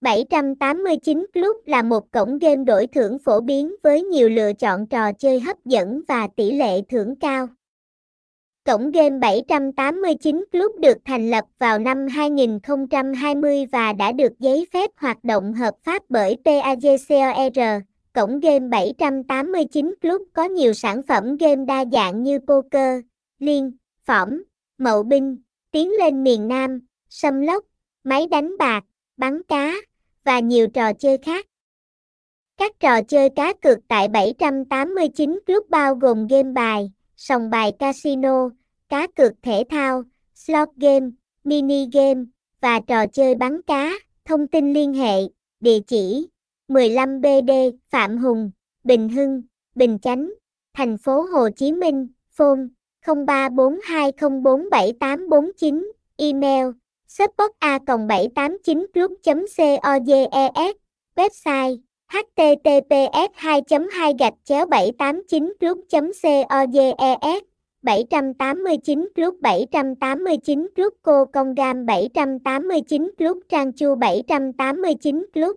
789 Club là một cổng game đổi thưởng phổ biến với nhiều lựa chọn trò chơi hấp dẫn và tỷ lệ thưởng cao. Cổng game 789 Club được thành lập vào năm 2020 và đã được giấy phép hoạt động hợp pháp bởi PAGCOR. Cổng game 789 Club có nhiều sản phẩm game đa dạng như Poker, Liêng, Phỏm, Mậu Binh, Tiến lên miền Nam, Sâm lốc, máy đánh bạc, bắn cá và nhiều trò chơi khác. Các trò chơi cá cược tại 789 Club bao gồm game bài, sòng bài casino, cá cược thể thao, slot game, mini game và trò chơi bắn cá. Thông tin liên hệ, địa chỉ 15BD Phạm Hùng, Bình Hưng, Bình Chánh, thành phố Hồ Chí Minh, phone 0342047849, email support@789club.codes, website https://789club.codes. 789 Club 789 Club Cô Công Gam 789 Club Trang Chu 789 Club.